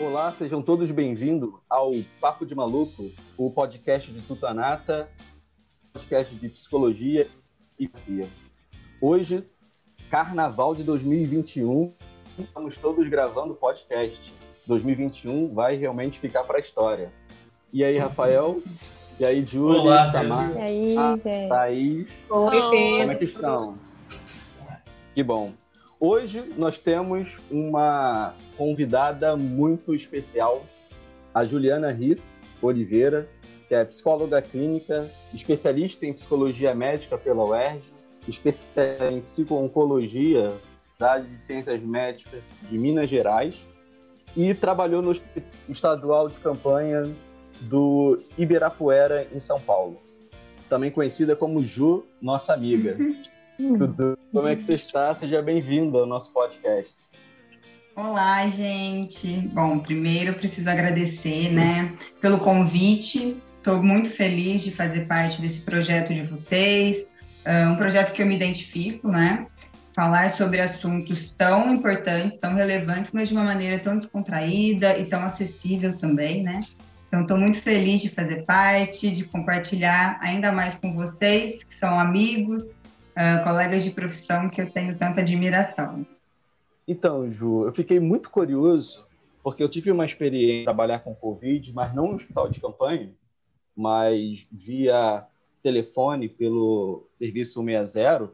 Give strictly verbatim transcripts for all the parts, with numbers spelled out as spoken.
Olá, sejam todos bem-vindos ao Papo de Maluco, o podcast de Tutanata, podcast de psicologia e terapia. Hoje, Carnaval de dois mil e vinte e um, estamos todos gravando podcast. dois mil e vinte e um vai realmente ficar para a história. E aí, Rafael? E aí, Júlia? Olá, Samara? E aí, velho? Thaís? Oi, Pedro. Como é que estão? Que bom. Hoje nós temos uma convidada muito especial, a Juliana Rito Oliveira, que é psicóloga clínica, especialista em psicologia médica pela U E R J, especialista em psico-oncologia da Universidade de Ciências Médicas de Minas Gerais e trabalhou no Estadual de Campanha do Ibirapuera, em São Paulo. Também conhecida como Ju, nossa amiga. Dudu, como é que você está? Seja bem-vindo ao nosso podcast. Olá, gente. Bom, primeiro preciso agradecer, né, pelo convite. Estou muito feliz de fazer parte desse projeto de vocês, um projeto que eu me identifico, né? Falar sobre assuntos tão importantes, tão relevantes, mas de uma maneira tão descontraída e tão acessível também, né? Então, estou muito feliz de fazer parte, de compartilhar ainda mais com vocês, que são amigos, Uh, colegas de profissão que eu tenho tanta admiração. Então, Ju, eu fiquei muito curioso, porque eu tive uma experiência de trabalhar com Covid, mas não no hospital de campanha, mas via telefone pelo Serviço cento e sessenta,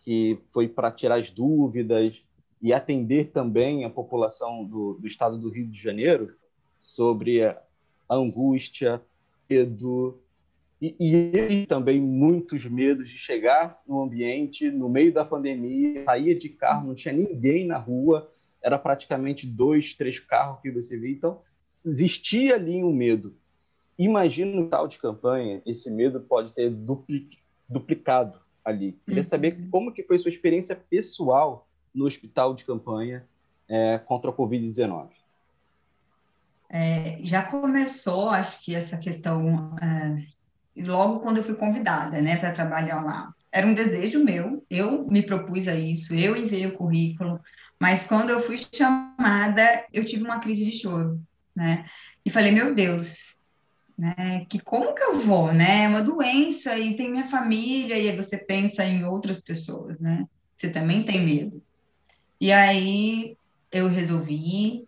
que foi para tirar as dúvidas e atender também a população do, do estado do Rio de Janeiro sobre a angústia, medo, E, e também muitos medos de chegar no ambiente, no meio da pandemia, saía de carro, não tinha ninguém na rua, era praticamente dois, três carros que você via. Então, existia ali um medo. Imagina no tal de campanha, esse medo pode ter dupli- duplicado ali. Queria saber como que foi sua experiência pessoal no hospital de campanha é, contra a covid dezenove. É, já começou, acho que essa questão... É... logo quando eu fui convidada, né, para trabalhar lá. Era um desejo meu, eu me propus a isso, eu enviei o currículo, mas quando eu fui chamada, eu tive uma crise de choro, né, e falei, meu Deus, né, que como que eu vou, né, é uma doença e tem minha família, e aí você pensa em outras pessoas, né, você também tem medo. E aí eu resolvi,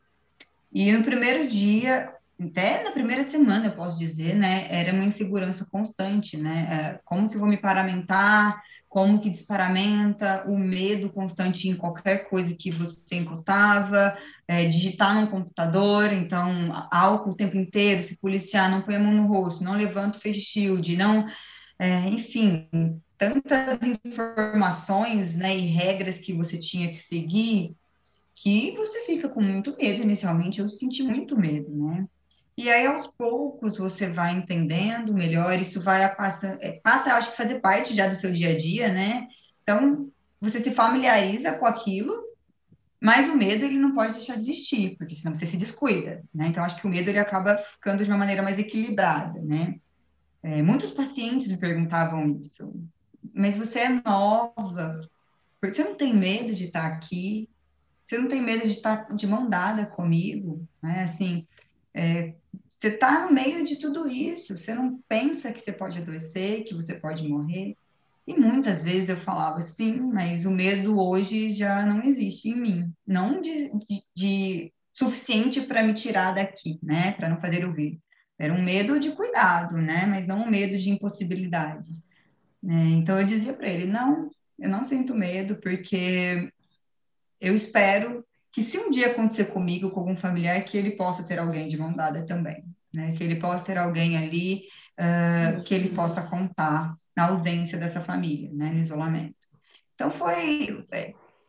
e no primeiro dia... Até na primeira semana, eu posso dizer, né, era uma insegurança constante, né, como que eu vou me paramentar, como que desparamenta, o medo constante em qualquer coisa que você encostava, é, digitar no computador, então, álcool o tempo inteiro, se policiar, não põe a mão no rosto, não levanta o face shield, não, é, enfim, tantas informações, né, e regras que você tinha que seguir, que você fica com muito medo, inicialmente, eu senti muito medo, né. E aí, aos poucos, você vai entendendo melhor, isso vai passa, passa, acho que fazer parte já do seu dia a dia, né? Então, você se familiariza com aquilo, mas o medo, ele não pode deixar de existir, porque senão você se descuida, né? Então, acho que o medo, ele acaba ficando de uma maneira mais equilibrada, né? É, muitos pacientes me perguntavam isso, mas você é nova, porque você não tem medo de estar aqui? Você não tem medo de estar de mão dada comigo, né? Assim... É, você está no meio de tudo isso, você não pensa que você pode adoecer, que você pode morrer. E muitas vezes eu falava, sim, mas o medo hoje já não existe em mim. Não de, de, de suficiente para me tirar daqui, né? Para não fazer eu vir. Era um medo de cuidado, né? Mas não um medo de impossibilidade. Né? Então eu dizia para ele, não, eu não sinto medo, porque eu espero... que se um dia acontecer comigo, com algum familiar, que ele possa ter alguém de mão dada também, né? Que ele possa ter alguém ali, uh, que ele possa contar na ausência dessa família, né? No isolamento. Então, foi,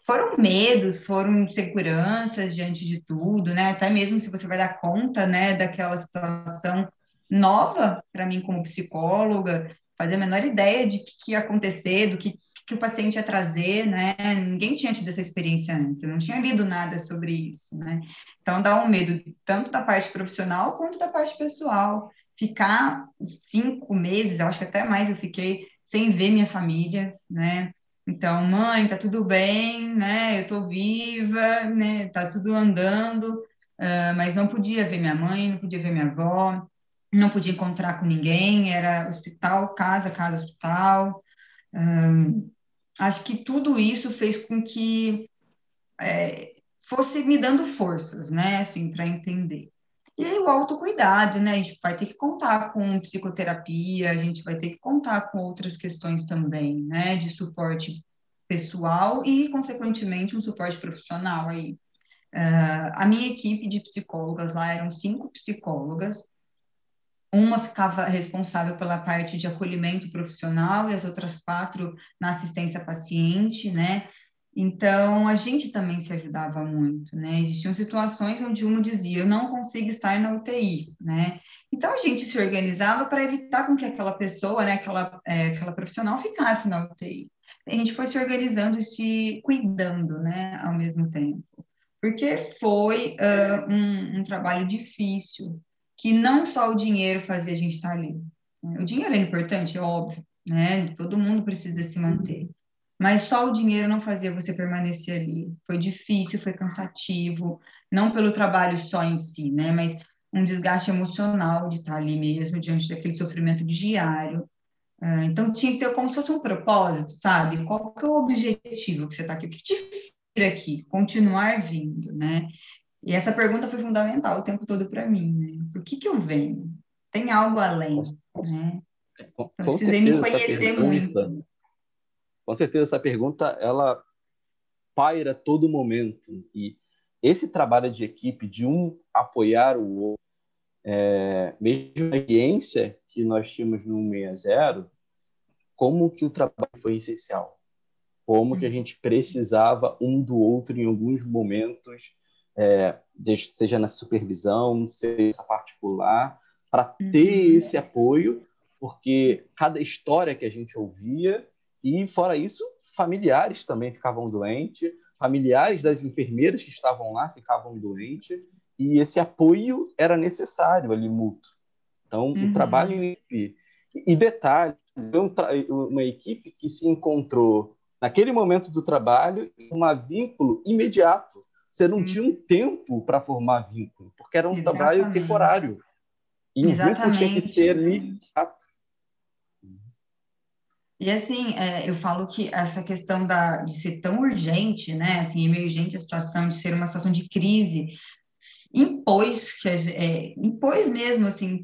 foram medos, foram inseguranças diante de tudo, né? Até mesmo se você vai dar conta, né, daquela situação nova para mim como psicóloga, fazer a menor ideia de o que, que ia acontecer, do que que o paciente ia trazer, né? Ninguém tinha tido essa experiência antes, eu não tinha lido nada sobre isso, né? Então, dá um medo tanto da parte profissional quanto da parte pessoal. Ficar cinco meses, acho que até mais eu fiquei sem ver minha família, né? Então, mãe, tá tudo bem, né? Eu tô viva, né? Tá tudo andando. uh, mas não podia ver minha mãe, não podia ver minha avó, não podia encontrar com ninguém, era hospital, casa, casa, hospital. Uh, acho que tudo isso fez com que é, fosse me dando forças, né, assim, para entender. E aí o autocuidado, né, a gente vai ter que contar com psicoterapia, a gente vai ter que contar com outras questões também, né, de suporte pessoal e, consequentemente, um suporte profissional aí. Uh, a minha equipe de psicólogas lá eram cinco psicólogas, uma ficava responsável pela parte de acolhimento profissional e as outras quatro na assistência paciente, né? Então, a gente também se ajudava muito, né? Existiam situações onde uma dizia, eu não consigo estar na U T I, né? Então, a gente se organizava para evitar com que aquela pessoa, né, aquela, é, aquela profissional ficasse na U T I. A gente foi se organizando e se cuidando, né, ao mesmo tempo. Porque foi uh, um, um trabalho difícil, que não só o dinheiro fazia a gente estar ali. O dinheiro é importante, é óbvio, né? Todo mundo precisa se manter. Mas só o dinheiro não fazia você permanecer ali. Foi difícil, foi cansativo, não pelo trabalho só em si, né? Mas um desgaste emocional de estar ali mesmo, diante daquele sofrimento diário. Então, tinha que ter como se fosse um propósito, sabe? Qual que é o objetivo que você está aqui? O que te fira aqui? Continuar vindo, né? E essa pergunta foi fundamental o tempo todo para mim, né? Por que que eu venho? Tem algo além, né? Então, eu precisei me conhecer muito. Com certeza, essa pergunta, ela paira a todo momento. E esse trabalho de equipe, de um apoiar o outro, é, mesmo a experiência que nós tínhamos no um seis zero, como que o trabalho foi essencial? Como que a gente precisava um do outro em alguns momentos, É, seja na supervisão, seja particular, para ter esse apoio, porque cada história que a gente ouvia, e fora isso, familiares também ficavam doentes, familiares das enfermeiras que estavam lá ficavam doentes, e esse apoio era necessário ali, mútuo. Então, uhum. o trabalho em equipe. E detalhe, uma equipe que se encontrou naquele momento do trabalho com um vínculo imediato. Você não hum. tinha um tempo para formar vínculo, porque era um Exatamente. Trabalho temporário. E o vínculo tinha que ser ali. E assim, é, eu falo que essa questão da, de ser tão urgente, né, assim, emergente a situação, de ser uma situação de crise, impôs, que, é, impôs mesmo, assim,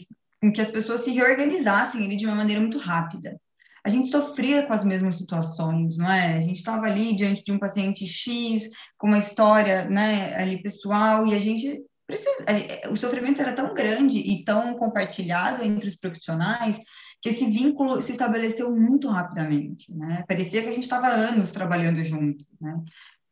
que as pessoas se reorganizassem ali de uma maneira muito rápida. A gente sofria com as mesmas situações, não é? A gente estava ali diante de um paciente X, com uma história, né, ali pessoal, e a gente precisa... O sofrimento era tão grande e tão compartilhado entre os profissionais que esse vínculo se estabeleceu muito rapidamente, né? Parecia que a gente estava anos trabalhando junto, né?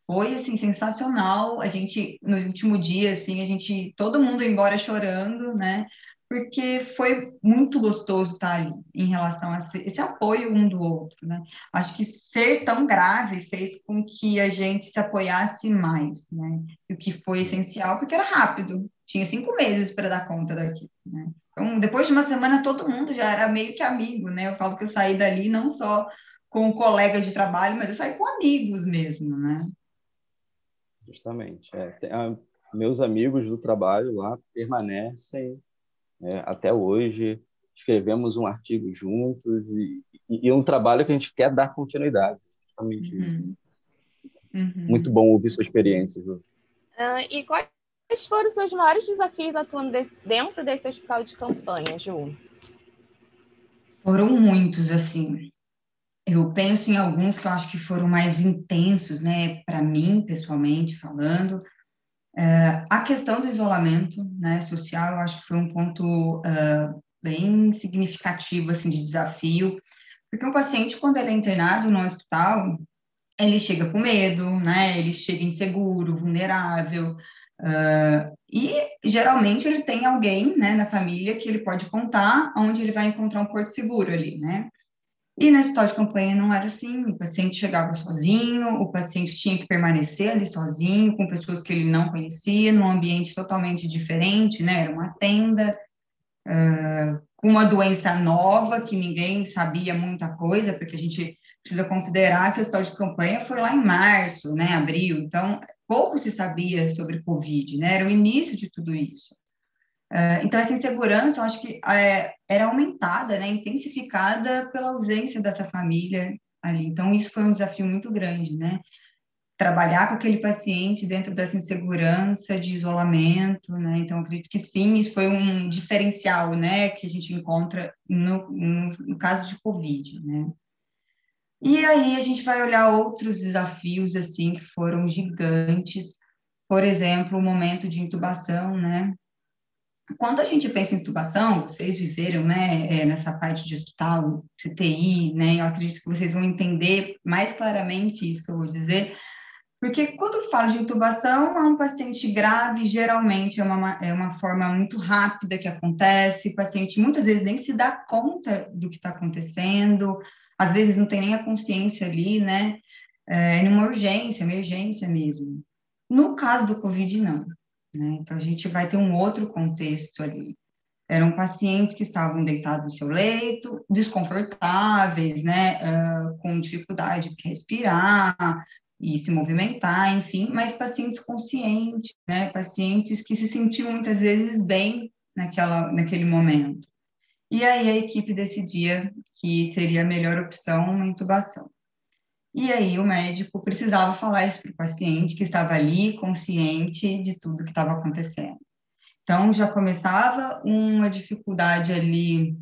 Foi, assim, sensacional. A gente, no último dia, assim, a gente... Todo mundo ia embora chorando, né? Porque foi muito gostoso estar ali em relação a esse apoio um do outro, né? Acho que ser tão grave fez com que a gente se apoiasse mais, né? O que foi essencial, porque era rápido. Tinha cinco meses para dar conta daquilo, né? Então, depois de uma semana, todo mundo já era meio que amigo, né? Eu falo que eu saí dali não só com colegas de trabalho, mas eu saí com amigos mesmo, né? Justamente. É, tem, a, meus amigos do trabalho lá permanecem... É, até hoje, escrevemos um artigo juntos e, e, e um trabalho que a gente quer dar continuidade. Justamente uhum. isso. Uhum. Muito bom ouvir sua experiência, Ju. Uh, e quais foram os seus maiores desafios atuando de, dentro desse hospital de campanha, Ju? Foram muitos, assim. Eu penso em alguns que eu acho que foram mais intensos, né, para mim, pessoalmente, falando. Uh, a questão do isolamento, né, social, eu acho que foi um ponto uh, bem significativo, assim, de desafio, porque um paciente, quando ele é internado no hospital, ele chega com medo, né, ele chega inseguro, vulnerável, uh, e geralmente ele tem alguém, né, na família que ele pode contar, onde ele vai encontrar um porto seguro ali, né. E na hospital de campanha não era assim, o paciente chegava sozinho, o paciente tinha que permanecer ali sozinho, com pessoas que ele não conhecia, num ambiente totalmente diferente, né, era uma tenda, com uh, uma doença nova, que ninguém sabia muita coisa, porque a gente precisa considerar que o estadual de campanha foi lá em março, né, abril, então pouco se sabia sobre Covid, né, era o início de tudo isso. Uh, então, essa insegurança, eu acho que é, era aumentada, né, intensificada pela ausência dessa família ali, então isso foi um desafio muito grande, né, trabalhar com aquele paciente dentro dessa insegurança de isolamento, né? Então, acredito que sim, isso foi um diferencial, né, que a gente encontra no, no, no caso de Covid, né? E aí a gente vai olhar outros desafios, assim, que foram gigantes, por exemplo, o momento de intubação, né? Quando a gente pensa em intubação, vocês viveram, né, é, nessa parte de hospital, C T I, né, eu acredito que vocês vão entender mais claramente isso que eu vou dizer. Porque quando eu falo de intubação, é um paciente grave, geralmente é uma, é uma forma muito rápida que acontece, o paciente muitas vezes nem se dá conta do que está acontecendo, às vezes não tem nem a consciência ali, né, é numa urgência, emergência mesmo. No caso do Covid, não, né, então a gente vai ter um outro contexto ali. Eram pacientes que estavam deitados no seu leito, desconfortáveis, né, uh, com dificuldade para respirar, e se movimentar, enfim, mas pacientes conscientes, né, pacientes que se sentiam muitas vezes bem naquela, naquele momento. E aí a equipe decidia que seria a melhor opção uma intubação. E aí o médico precisava falar isso para o paciente que estava ali, consciente de tudo que estava acontecendo. Então já começava uma dificuldade ali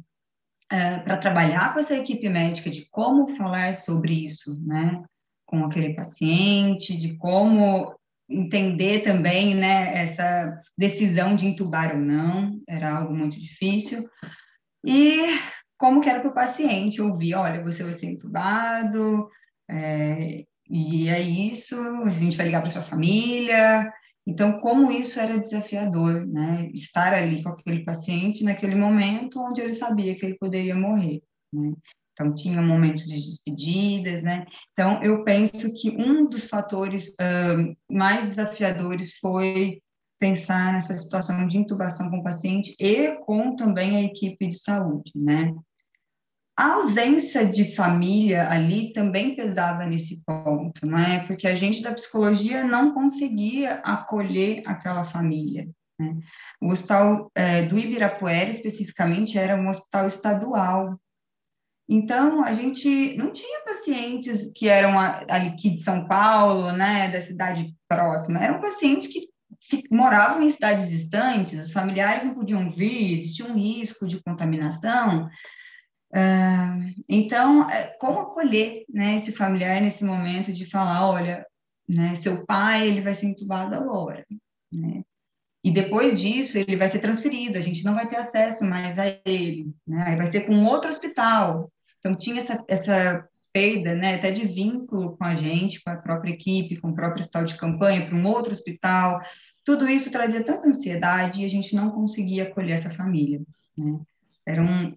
é, para trabalhar com essa equipe médica de como falar sobre isso, né, com aquele paciente, de como entender também, né, essa decisão de intubar ou não, era algo muito difícil, e como que era para o paciente ouvir, olha, você vai ser intubado, é, e é isso, a gente vai ligar para sua família, então como isso era desafiador, né, estar ali com aquele paciente naquele momento onde ele sabia que ele poderia morrer, né. Então, tinha momentos de despedidas, né? Então, eu penso que um dos fatores uh, mais desafiadores foi pensar nessa situação de intubação com o paciente e com também a equipe de saúde, né? A ausência de família ali também pesava nesse ponto, né? Porque a gente da psicologia não conseguia acolher aquela família, né? O hospital uh, do Ibirapuera, especificamente, era um hospital estadual. Então, a gente não tinha pacientes que eram aqui de São Paulo, né, da cidade próxima, eram pacientes que moravam em cidades distantes, os familiares não podiam vir, existia um risco de contaminação. Então, como acolher, né, esse familiar nesse momento de falar, olha, né, seu pai ele vai ser entubado agora, né? E depois disso, ele vai ser transferido, a gente não vai ter acesso mais a ele, né? Vai ser com outro hospital. Então, tinha essa, essa perda, né, até de vínculo com a gente, com a própria equipe, com o próprio hospital de campanha, para um outro hospital. Tudo isso trazia tanta ansiedade e a gente não conseguia acolher essa família, né? Eram,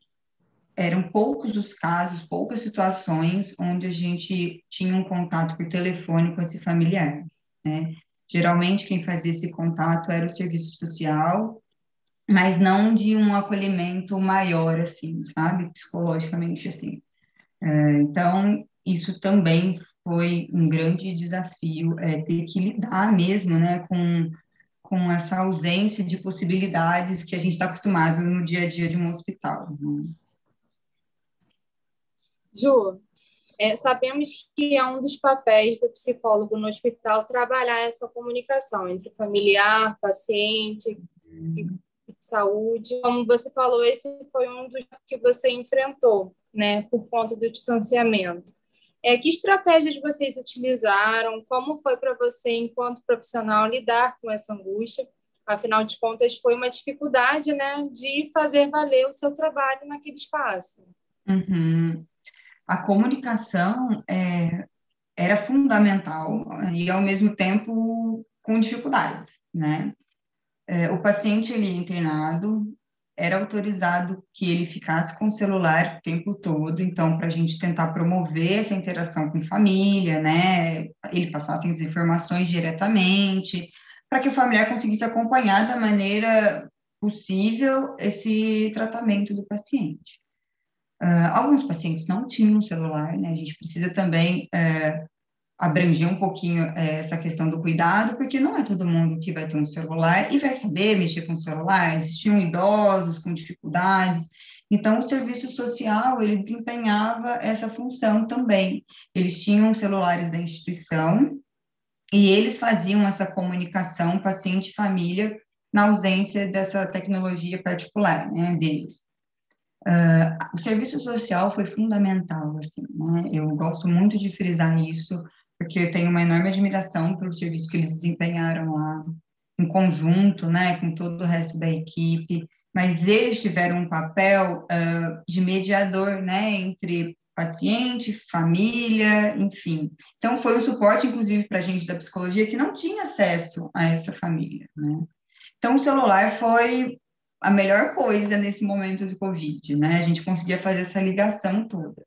eram poucos os casos, poucas situações onde a gente tinha um contato por telefone com esse familiar, né? Geralmente, quem fazia esse contato era o serviço social, mas não de um acolhimento maior, assim, sabe? Psicologicamente, assim. Então, isso também foi um grande desafio, é, ter que lidar mesmo, né, com, com essa ausência de possibilidades que a gente está acostumado no dia a dia de um hospital, né? Ju, É, sabemos que é um dos papéis do psicólogo no hospital trabalhar essa comunicação entre familiar, paciente, uhum. saúde. Como você falou, esse foi um dos que você enfrentou, né, por conta do distanciamento. É, que estratégias vocês utilizaram? Como foi para você, enquanto profissional, lidar com essa angústia? Afinal de contas, foi uma dificuldade, né, de fazer valer o seu trabalho naquele espaço. Uhum. A comunicação é, era fundamental e, ao mesmo tempo, com dificuldades, né? É, o paciente ele internado era autorizado que ele ficasse com o celular o tempo todo, então, para a gente tentar promover essa interação com família, né? Ele passasse as informações diretamente, para que o familiar conseguisse acompanhar da maneira possível esse tratamento do paciente. Uh, alguns pacientes não tinham celular, né? A gente precisa também uh, abranger um pouquinho uh, essa questão do cuidado, porque não é todo mundo que vai ter um celular e vai saber mexer com o celular. Existiam idosos com dificuldades, então o serviço social, ele desempenhava essa função também. Eles tinham celulares da instituição e eles faziam essa comunicação paciente-família na ausência dessa tecnologia particular, né, deles. Uh, o serviço social foi fundamental, assim, né? Eu gosto muito de frisar isso, porque eu tenho uma enorme admiração pelo serviço que eles desempenharam lá, em conjunto, né, com todo o resto da equipe, mas eles tiveram um papel uh, de mediador, né, entre paciente, família, enfim. Então, foi um suporte, inclusive, para a gente da psicologia que não tinha acesso a essa família, né? Então, o celular foi a melhor coisa nesse momento do Covid, né? A gente conseguia fazer essa ligação toda.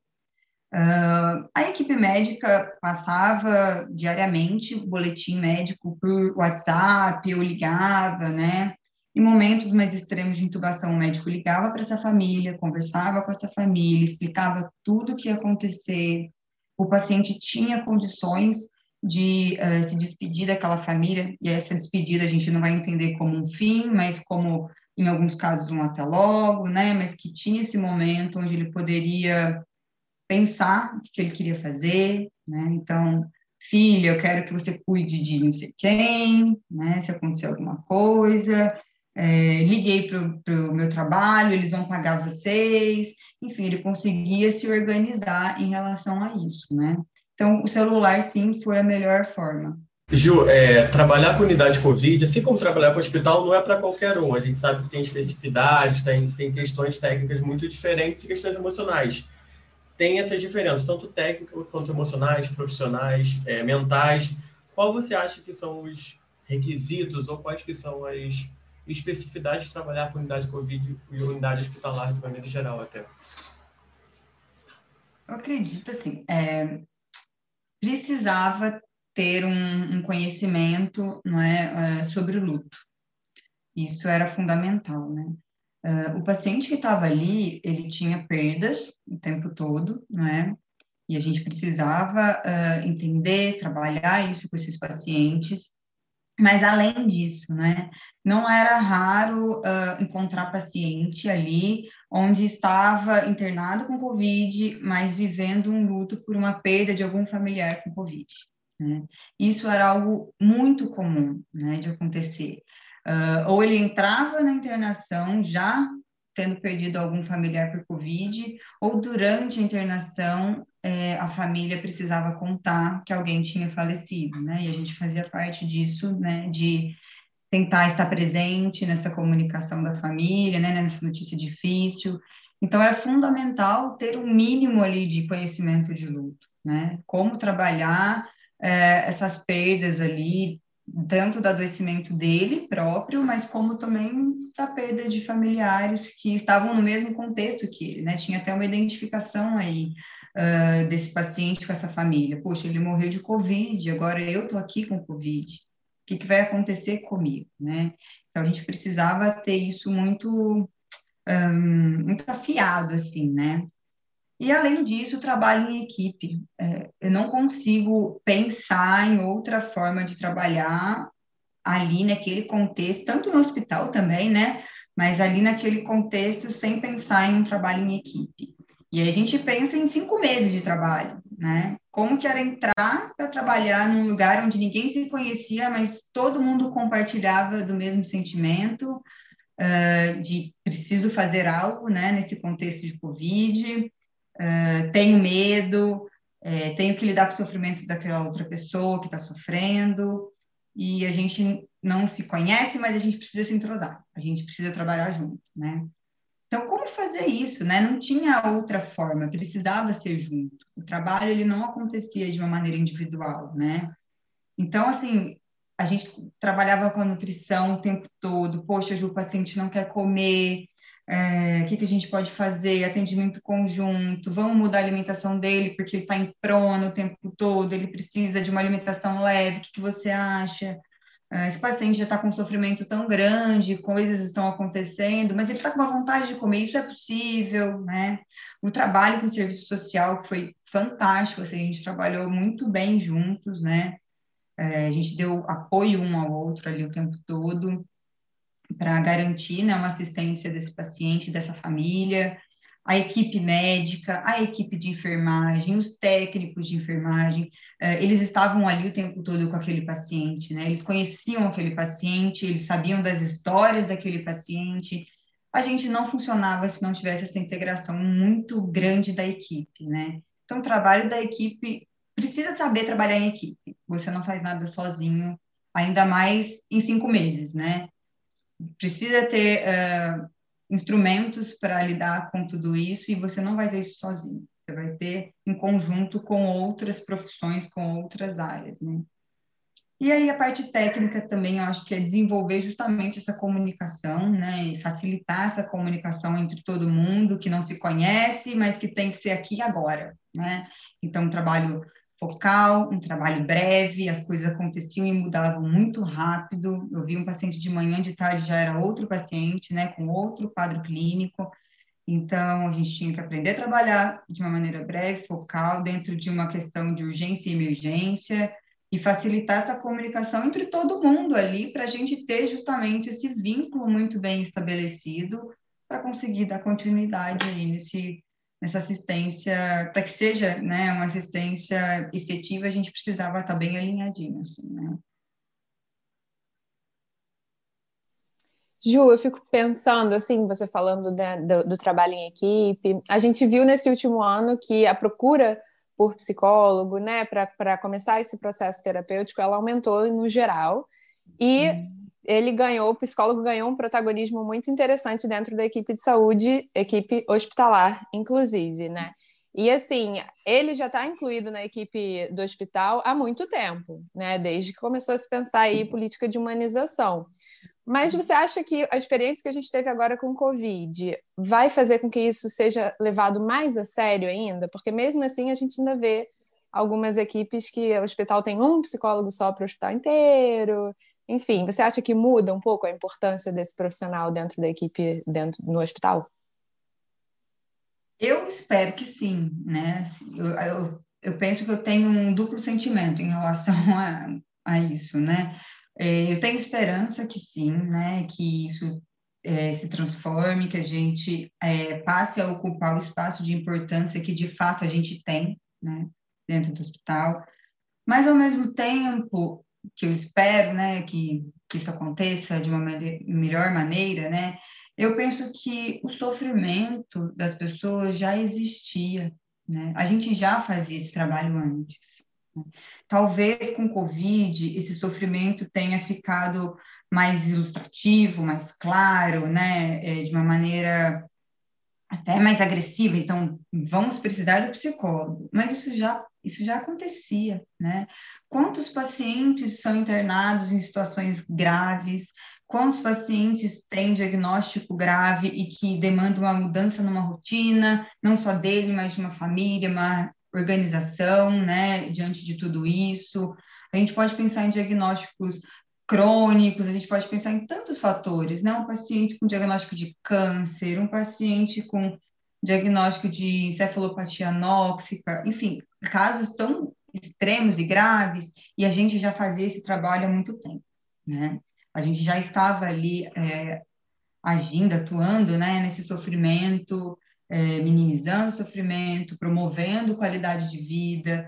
Uh, a equipe médica passava diariamente o boletim médico por WhatsApp, eu ligava, né? Em momentos mais extremos de intubação, o médico ligava para essa família, conversava com essa família, explicava tudo o que ia acontecer. O paciente tinha condições de uh, se despedir daquela família, e essa despedida a gente não vai entender como um fim, mas como em alguns casos um até logo, né, mas que tinha esse momento onde ele poderia pensar o que ele queria fazer, né, então, filha, eu quero que você cuide de não sei quem, né, se acontecer alguma coisa, é, liguei para o meu trabalho, eles vão pagar vocês, enfim, ele conseguia se organizar em relação a isso, né. Então, o celular, sim, foi a melhor forma. Ju, é, trabalhar com unidade Covid, assim como trabalhar com hospital, não é para qualquer um. A gente sabe que tem especificidades, tem, tem questões técnicas muito diferentes e questões emocionais. Tem essas diferenças, tanto técnicas quanto emocionais, profissionais, é, mentais. Qual você acha que são os requisitos ou quais que são as especificidades de trabalhar com unidade Covid e unidade hospitalar de maneira geral até? Eu acredito, assim, é, precisava ter um, um conhecimento, não é, sobre o luto. Isso era fundamental, né? Uh, o paciente que estava ali, ele tinha perdas o tempo todo, não é? E a gente precisava uh, entender, trabalhar isso com esses pacientes. Mas além disso, né? Não era raro uh, encontrar paciente ali onde estava internado com Covid, mas vivendo um luto por uma perda de algum familiar com Covid. Né? Isso era algo muito comum, né, de acontecer. Uh, ou ele entrava na internação já tendo perdido algum familiar por Covid, ou durante a internação eh, a família precisava contar que alguém tinha falecido, né? E a gente fazia parte disso, né, de tentar estar presente nessa comunicação da família, né, nessa notícia difícil. Então, era fundamental ter um mínimo ali de conhecimento de luto, né? Como trabalhar eh, essas perdas ali, tanto do adoecimento dele próprio, mas como também da perda de familiares que estavam no mesmo contexto que ele, né? Tinha até uma identificação aí uh, desse paciente com essa família. Poxa, ele morreu de Covid, agora eu tô aqui com Covid. O que, que vai acontecer comigo, né? Então, a gente precisava ter isso muito, um, muito afiado, assim, né? E, além disso, o trabalho em equipe. É, eu não consigo pensar em outra forma de trabalhar ali naquele contexto, tanto no hospital também, né? Mas ali naquele contexto, sem pensar em um trabalho em equipe. E aí a gente pensa em cinco meses de trabalho, né? Como que era entrar para trabalhar num lugar onde ninguém se conhecia, mas todo mundo compartilhava do mesmo sentimento, uh, de preciso fazer algo, né, nesse contexto de Covid. Uh, tenho medo, é, tenho que lidar com o sofrimento daquela outra pessoa que está sofrendo, e a gente não se conhece, mas a gente precisa se entrosar, a gente precisa trabalhar junto, né? Então, como fazer isso, né? Não tinha outra forma, precisava ser junto. O trabalho, ele não acontecia de uma maneira individual, né? Então, assim, a gente trabalhava com a nutrição o tempo todo. Poxa, Ju, o paciente não quer comer, o é, que, que a gente pode fazer, atendimento conjunto, vamos mudar a alimentação dele, porque ele está em prona o tempo todo, ele precisa de uma alimentação leve, o que, que você acha? esse paciente já está com um sofrimento tão grande, coisas estão acontecendo, mas ele está com uma vontade de comer, isso é possível, né? O trabalho com o serviço social foi fantástico, assim, a gente trabalhou muito bem juntos, né? É, a gente deu apoio um ao outro ali o tempo todo para garantir, né, uma assistência desse paciente, dessa família, a equipe médica, a equipe de enfermagem, os técnicos de enfermagem, eles estavam ali o tempo todo com aquele paciente, né? Eles conheciam aquele paciente, eles sabiam das histórias daquele paciente. A gente não funcionava se não tivesse essa integração muito grande da equipe, né? Então, o trabalho da equipe, precisa saber trabalhar em equipe. Você não faz nada sozinho, ainda mais em cinco meses, né? Precisa ter... Uh, instrumentos para lidar com tudo isso, e você não vai ter isso sozinho, você vai ter em conjunto com outras profissões, com outras áreas, né? E aí a parte técnica também, eu acho que é desenvolver justamente essa comunicação, né, e facilitar essa comunicação entre todo mundo que não se conhece, mas que tem que ser aqui e agora, né? Então, um trabalho focal, um trabalho breve, as coisas aconteciam e mudavam muito rápido. Eu vi um paciente de manhã, de tarde já era outro paciente, né, com outro quadro clínico. Então, a gente tinha que aprender a trabalhar de uma maneira breve, focal, dentro de uma questão de urgência e emergência, e facilitar essa comunicação entre todo mundo ali, para a gente ter justamente esse vínculo muito bem estabelecido, para conseguir dar continuidade aí nesse nessa assistência, para que seja, né, uma assistência efetiva, a gente precisava estar bem alinhadinho, assim, né? Ju, eu fico pensando, assim, você falando de, do, do trabalho em equipe, a gente viu nesse último ano que a procura por psicólogo, né, para começar esse processo terapêutico, ela aumentou no geral, e... Hum. Ele ganhou, o psicólogo ganhou um protagonismo muito interessante dentro da equipe de saúde, equipe hospitalar, inclusive, né? E, assim, ele já está incluído na equipe do hospital há muito tempo, né? Desde que começou a se pensar aí política de humanização. Mas você acha que a experiência que a gente teve agora com o Covid vai fazer com que isso seja levado mais a sério ainda? Porque, mesmo assim, a gente ainda vê algumas equipes que o hospital tem um psicólogo só para o hospital inteiro... Enfim, você acha que muda um pouco a importância desse profissional dentro da equipe, dentro, no hospital? Eu espero que sim, né? Eu, eu, eu penso que eu tenho um duplo sentimento em relação a, a isso, né? Eu tenho esperança que sim, né? Que isso é, se transforme, que a gente é, passe a ocupar o espaço de importância que, de fato, a gente tem, né? Dentro do hospital. Mas, ao mesmo tempo... que eu espero, né, que, que isso aconteça de uma me- melhor maneira, né, eu penso que o sofrimento das pessoas já existia, né, a gente já fazia esse trabalho antes, né? Talvez com o Covid esse sofrimento tenha ficado mais ilustrativo, mais claro, né, é, de uma maneira até mais agressiva, então vamos precisar do psicólogo, mas isso já Isso já acontecia, né? Quantos pacientes são internados em situações graves? Quantos pacientes têm diagnóstico grave e que demandam uma mudança numa rotina, não só dele, mas de uma família, uma organização, né? Diante de tudo isso, a gente pode pensar em diagnósticos crônicos, a gente pode pensar em tantos fatores, né? Um paciente com diagnóstico de câncer, um paciente com diagnóstico de encefalopatia anóxica, enfim, casos tão extremos e graves, e a gente já fazia esse trabalho há muito tempo, né? A gente já estava ali é, agindo, atuando, né, nesse sofrimento, é, minimizando o sofrimento, promovendo qualidade de vida,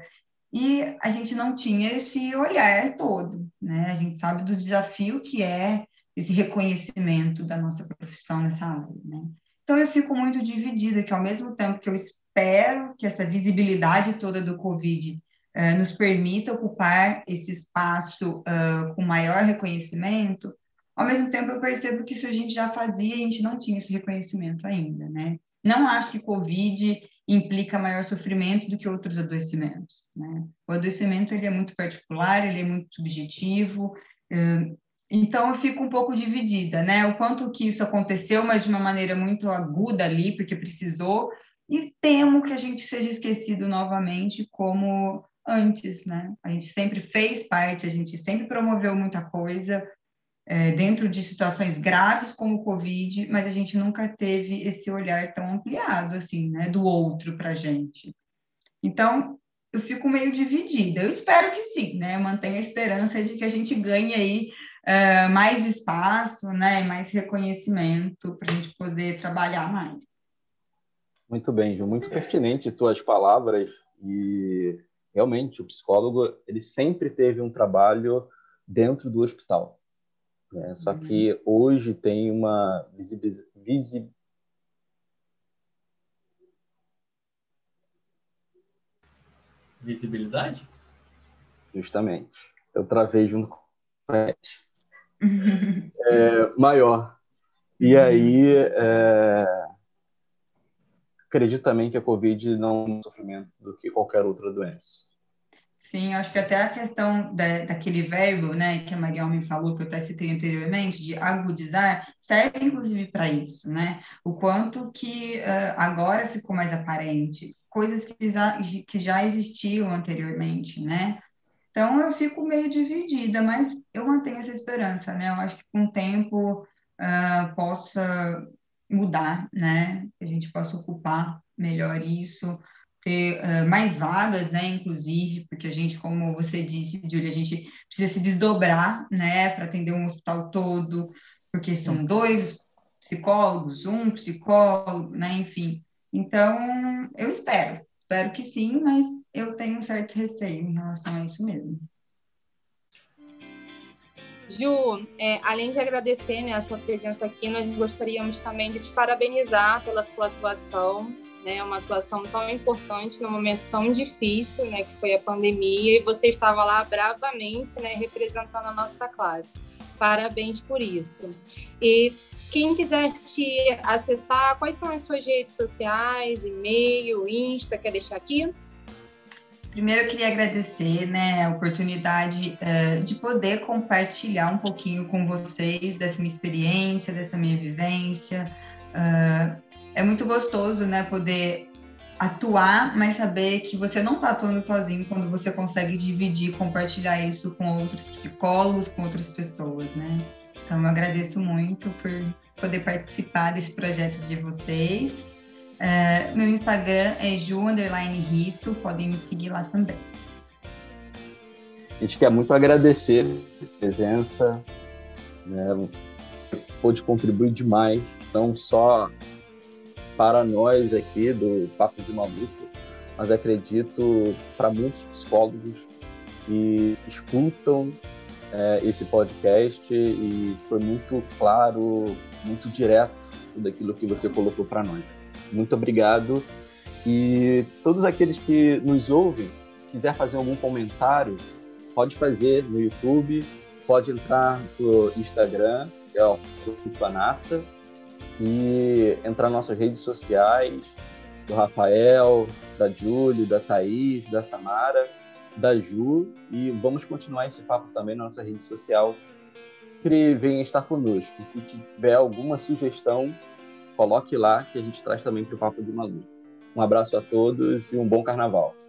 e a gente não tinha esse olhar todo, né? A gente sabe do desafio que é esse reconhecimento da nossa profissão nessa área, né? Então, eu fico muito dividida, que ao mesmo tempo que eu espero que essa visibilidade toda do Covid eh, nos permita ocupar esse espaço uh, com maior reconhecimento, ao mesmo tempo eu percebo que isso a gente já fazia e a gente não tinha esse reconhecimento ainda, né? Não acho que Covid implica maior sofrimento do que outros adoecimentos, né? O adoecimento, ele é muito particular, ele é muito subjetivo, uh, Então, eu fico um pouco dividida, né? O quanto que isso aconteceu, mas de uma maneira muito aguda ali, porque precisou, e temo que a gente seja esquecido novamente como antes, né? A gente sempre fez parte, a gente sempre promoveu muita coisa é, dentro de situações graves como o Covid, mas a gente nunca teve esse olhar tão ampliado, assim, né? Do outro para a gente. Então, eu fico meio dividida. Eu espero que sim, né? Eu mantenho a esperança de que a gente ganhe aí é, mais espaço, né? Mais reconhecimento para a gente poder trabalhar mais. Muito bem, Ju. Muito pertinente tuas palavras e... Realmente, o psicólogo, ele sempre teve um trabalho dentro do hospital, né? Só uhum. que hoje tem uma visibilidade... Visi... Visibilidade? Justamente. Eu travei junto com o é, maior. E aí, é... acredito também que a Covid não é um sofrimento do que qualquer outra doença. Sim, acho que até a questão da, daquele verbo, né, que a Marielme falou, que eu até citei anteriormente, de agudizar, serve inclusive para isso, né? O quanto que uh, agora ficou mais aparente, coisas que já, que já existiam anteriormente, né? Então, eu fico meio dividida, mas eu mantenho essa esperança, né? Eu acho que com o tempo uh, possa... mudar, né? Que a gente possa ocupar melhor isso, ter uh, mais vagas, né? Inclusive, porque a gente, como você disse, Júlia, a gente precisa se desdobrar, né? Para atender um hospital todo, porque são dois psicólogos, um psicólogo, né? Enfim. Então, eu espero, espero que sim, mas eu tenho um certo receio em relação a isso mesmo. Ju, é, além de agradecer, né, a sua presença aqui, nós gostaríamos também de te parabenizar pela sua atuação, né, uma atuação tão importante num momento tão difícil, né, que foi a pandemia, e você estava lá bravamente, né, representando a nossa classe. Parabéns por isso. E quem quiser te acessar, quais são as suas redes sociais, e-mail, Insta, quer deixar aqui? Primeiro, eu queria agradecer, né, a oportunidade uh, de poder compartilhar um pouquinho com vocês dessa minha experiência, dessa minha vivência. Uh, é muito gostoso, né, poder atuar, mas saber que você não está atuando sozinho quando você consegue dividir, compartilhar isso com outros psicólogos, com outras pessoas, né? Então, eu agradeço muito por poder participar desse projeto de vocês. Uh, meu Instagram é ju underline rito, podem me seguir lá também. A gente quer muito agradecer a presença, né? Você pôde contribuir demais, não só para nós aqui do Papo de Maluco, mas acredito para muitos psicólogos que escutam é, esse podcast, e foi muito claro, muito direto tudo aquilo que você colocou para nós. Muito obrigado. E todos aqueles que nos ouvem, quiser fazer algum comentário, pode fazer no YouTube, pode entrar no Instagram, que é o Tutanata, e entrar nas nossas redes sociais, do Rafael, da Júlia, da Thaís, da Samara, da Ju, e vamos continuar esse papo também na nossa rede social. Venha estar conosco. E se tiver alguma sugestão, coloque lá, que a gente traz também para o Papo de Maluco. Um abraço a todos e um bom carnaval.